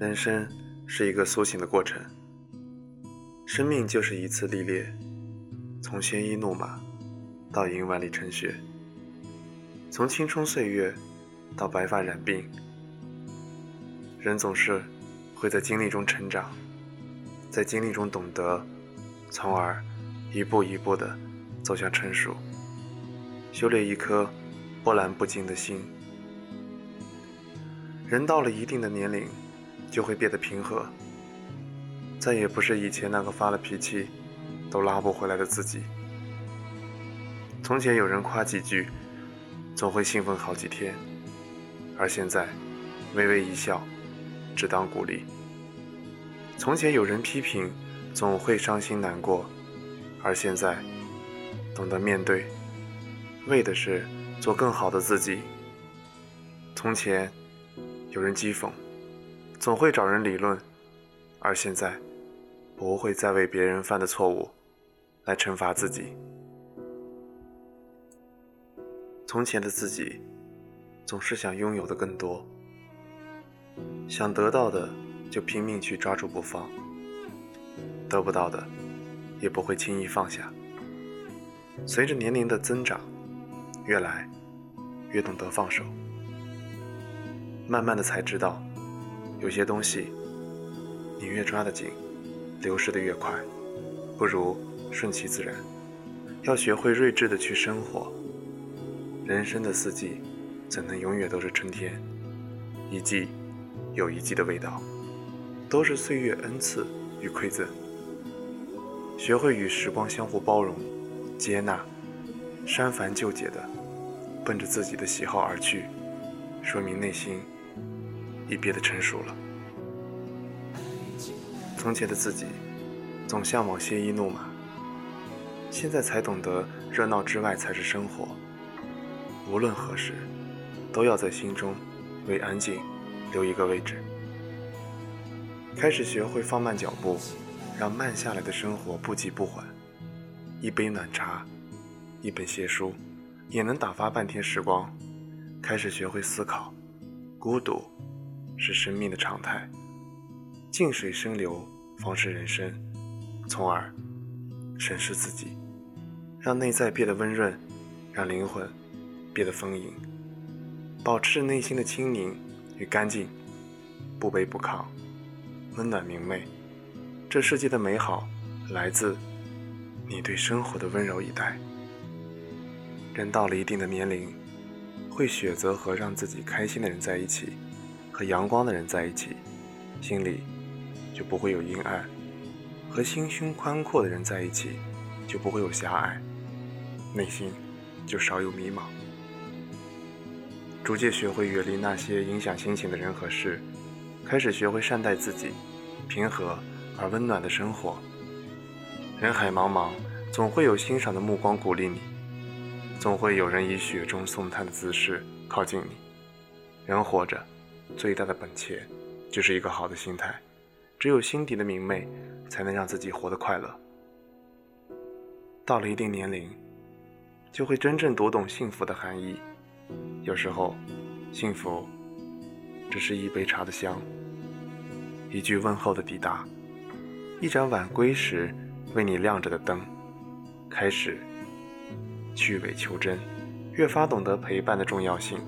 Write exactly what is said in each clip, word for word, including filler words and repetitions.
人生是一个苏醒的过程，生命就是一次历练，从鲜衣怒马到银碗里盛雪，从青春岁月到白发染鬓，人总是会在经历中成长，在经历中懂得，从而一步一步地走向成熟，修炼一颗波澜不惊的心。人到了一定的年龄，就会变得平和，再也不是以前那个发了脾气都拉不回来的自己。从前有人夸几句，总会兴奋好几天，而现在微微一笑，只当鼓励。从前有人批评，总会伤心难过，而现在懂得面对，为的是做更好的自己。从前有人讥讽，总会找人理论，而现在不会再为别人犯的错误来惩罚自己。从前的自己总是想拥有的更多，想得到的就拼命去抓住不放，得不到的也不会轻易放下。随着年龄的增长，越来越懂得放手，慢慢的才知道，有些东西你越抓得紧，流失的越快，不如顺其自然。要学会睿智的去生活，人生的四季怎能永远都是春天，一季有一季的味道，都是岁月恩赐与馈赠。学会与时光相互包容接纳，删繁就简的奔着自己的喜好而去，说明内心已变得成熟了。从前的自己总向往鲜衣怒马，现在才懂得热闹之外才是生活，无论何时都要在心中为安静留一个位置。开始学会放慢脚步，让慢下来的生活不急不缓，一杯暖茶，一本闲书，也能打发半天时光。开始学会思考，孤独是生命的常态，静水深流方是人生，从而审视自己，让内在变得温润，让灵魂变得丰盈，保持内心的清宁与干净，不卑不亢，温暖明媚。这世界的美好来自你对生活的温柔以待。人到了一定的年龄，会选择和让自己开心的人在一起，和阳光的人在一起，心里就不会有阴暗；和心胸宽阔的人在一起，就不会有狭隘，内心就少有迷茫。逐渐学会远离那些影响心情的人和事，开始学会善待自己，平和而温暖的生活。人海茫茫，总会有欣赏的目光鼓励你，总会有人以雪中送炭的姿势靠近你。人活着最大的本钱就是一个好的心态，只有心底的明媚才能让自己活得快乐。到了一定年龄，就会真正读懂幸福的含义。有时候幸福只是一杯茶的香，一句问候的抵达，一盏晚归时为你亮着的灯。开始去伪求真，越发懂得陪伴的重要性，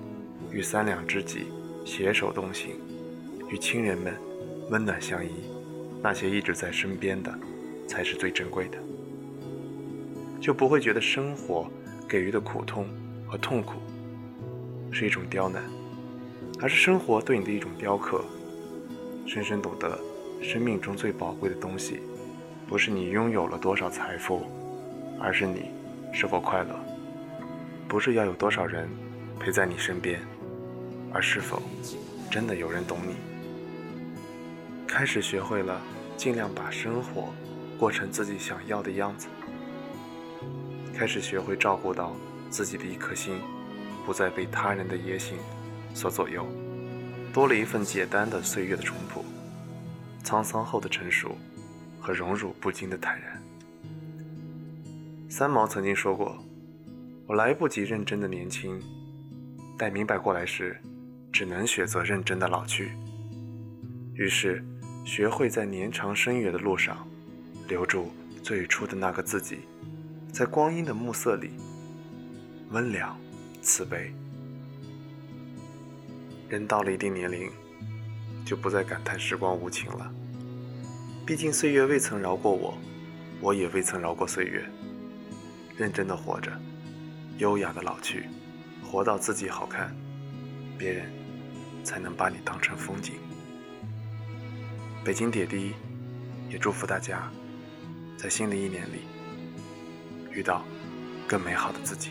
与三两知己携手同行，与亲人们温暖相依。那些一直在身边的才是最珍贵的，就不会觉得生活给予的苦痛和痛苦是一种刁难，而是生活对你的一种雕刻。深深懂得，生命中最宝贵的东西不是你拥有了多少财富，而是你是否快乐；不是要有多少人陪在你身边，而是否真的有人懂你。开始学会了尽量把生活过成自己想要的样子，开始学会照顾到自己的一颗心，不再被他人的野心所左右，多了一份简单的岁月的淳朴，沧桑后的成熟和荣辱不惊的坦然。三毛曾经说过，我来不及认真的年轻，待明白过来时，只能选择认真的老去。于是学会在年长深远的路上留住最初的那个自己，在光阴的暮色里温良慈悲。人到了一定年龄，就不再感叹时光无情了，毕竟岁月未曾饶过我，我也未曾饶过岁月。认真的活着，优雅的老去，活到自己好看，别人才能把你当成风景。北京点滴也祝福大家，在新的一年里遇到更美好的自己。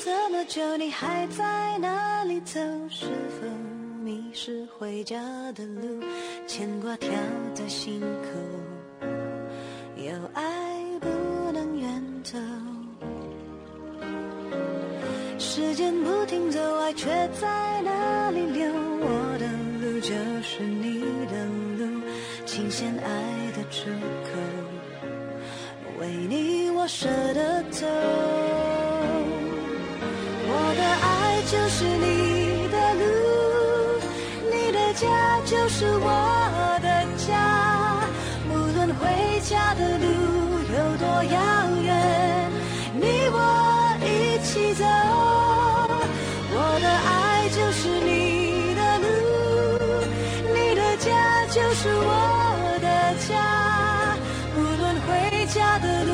这么久你还在哪里走？是否迷失回家的路？牵挂跳到心口，有爱不能远走。时间不停走，爱却在哪里留？我的路就是你的路，请献爱的出口，为你我舍得走。就是你的路，你的家就是我的家，无论回家的路有多遥远，你我一起走。我的爱就是你的路，你的家就是我的家，无论回家的路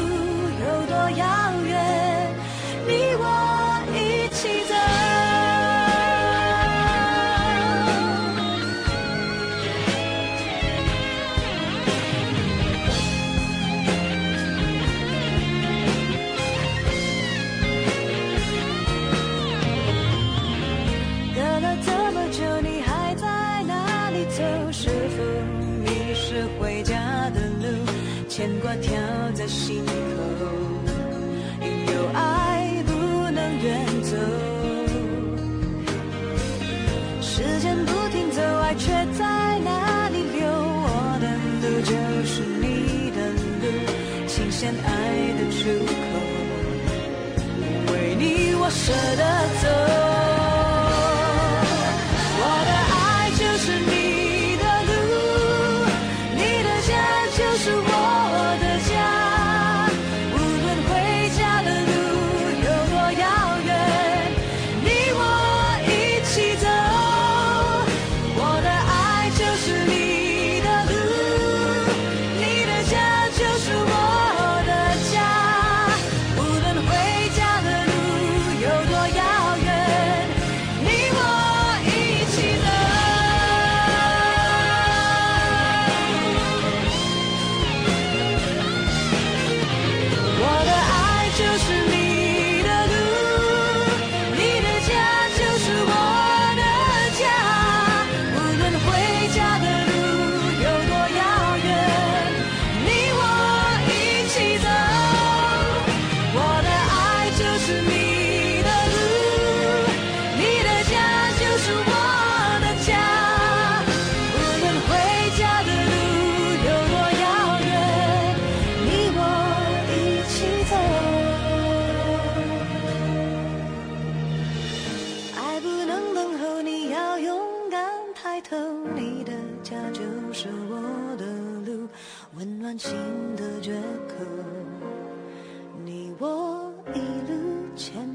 有多遥远，你我一起走。牵挂跳在心口，有爱不能远走。时间不停走，爱却在哪里留？我的路就是你的路，请献爱的出口，为你我舍得走。心的绝口，你我一路前。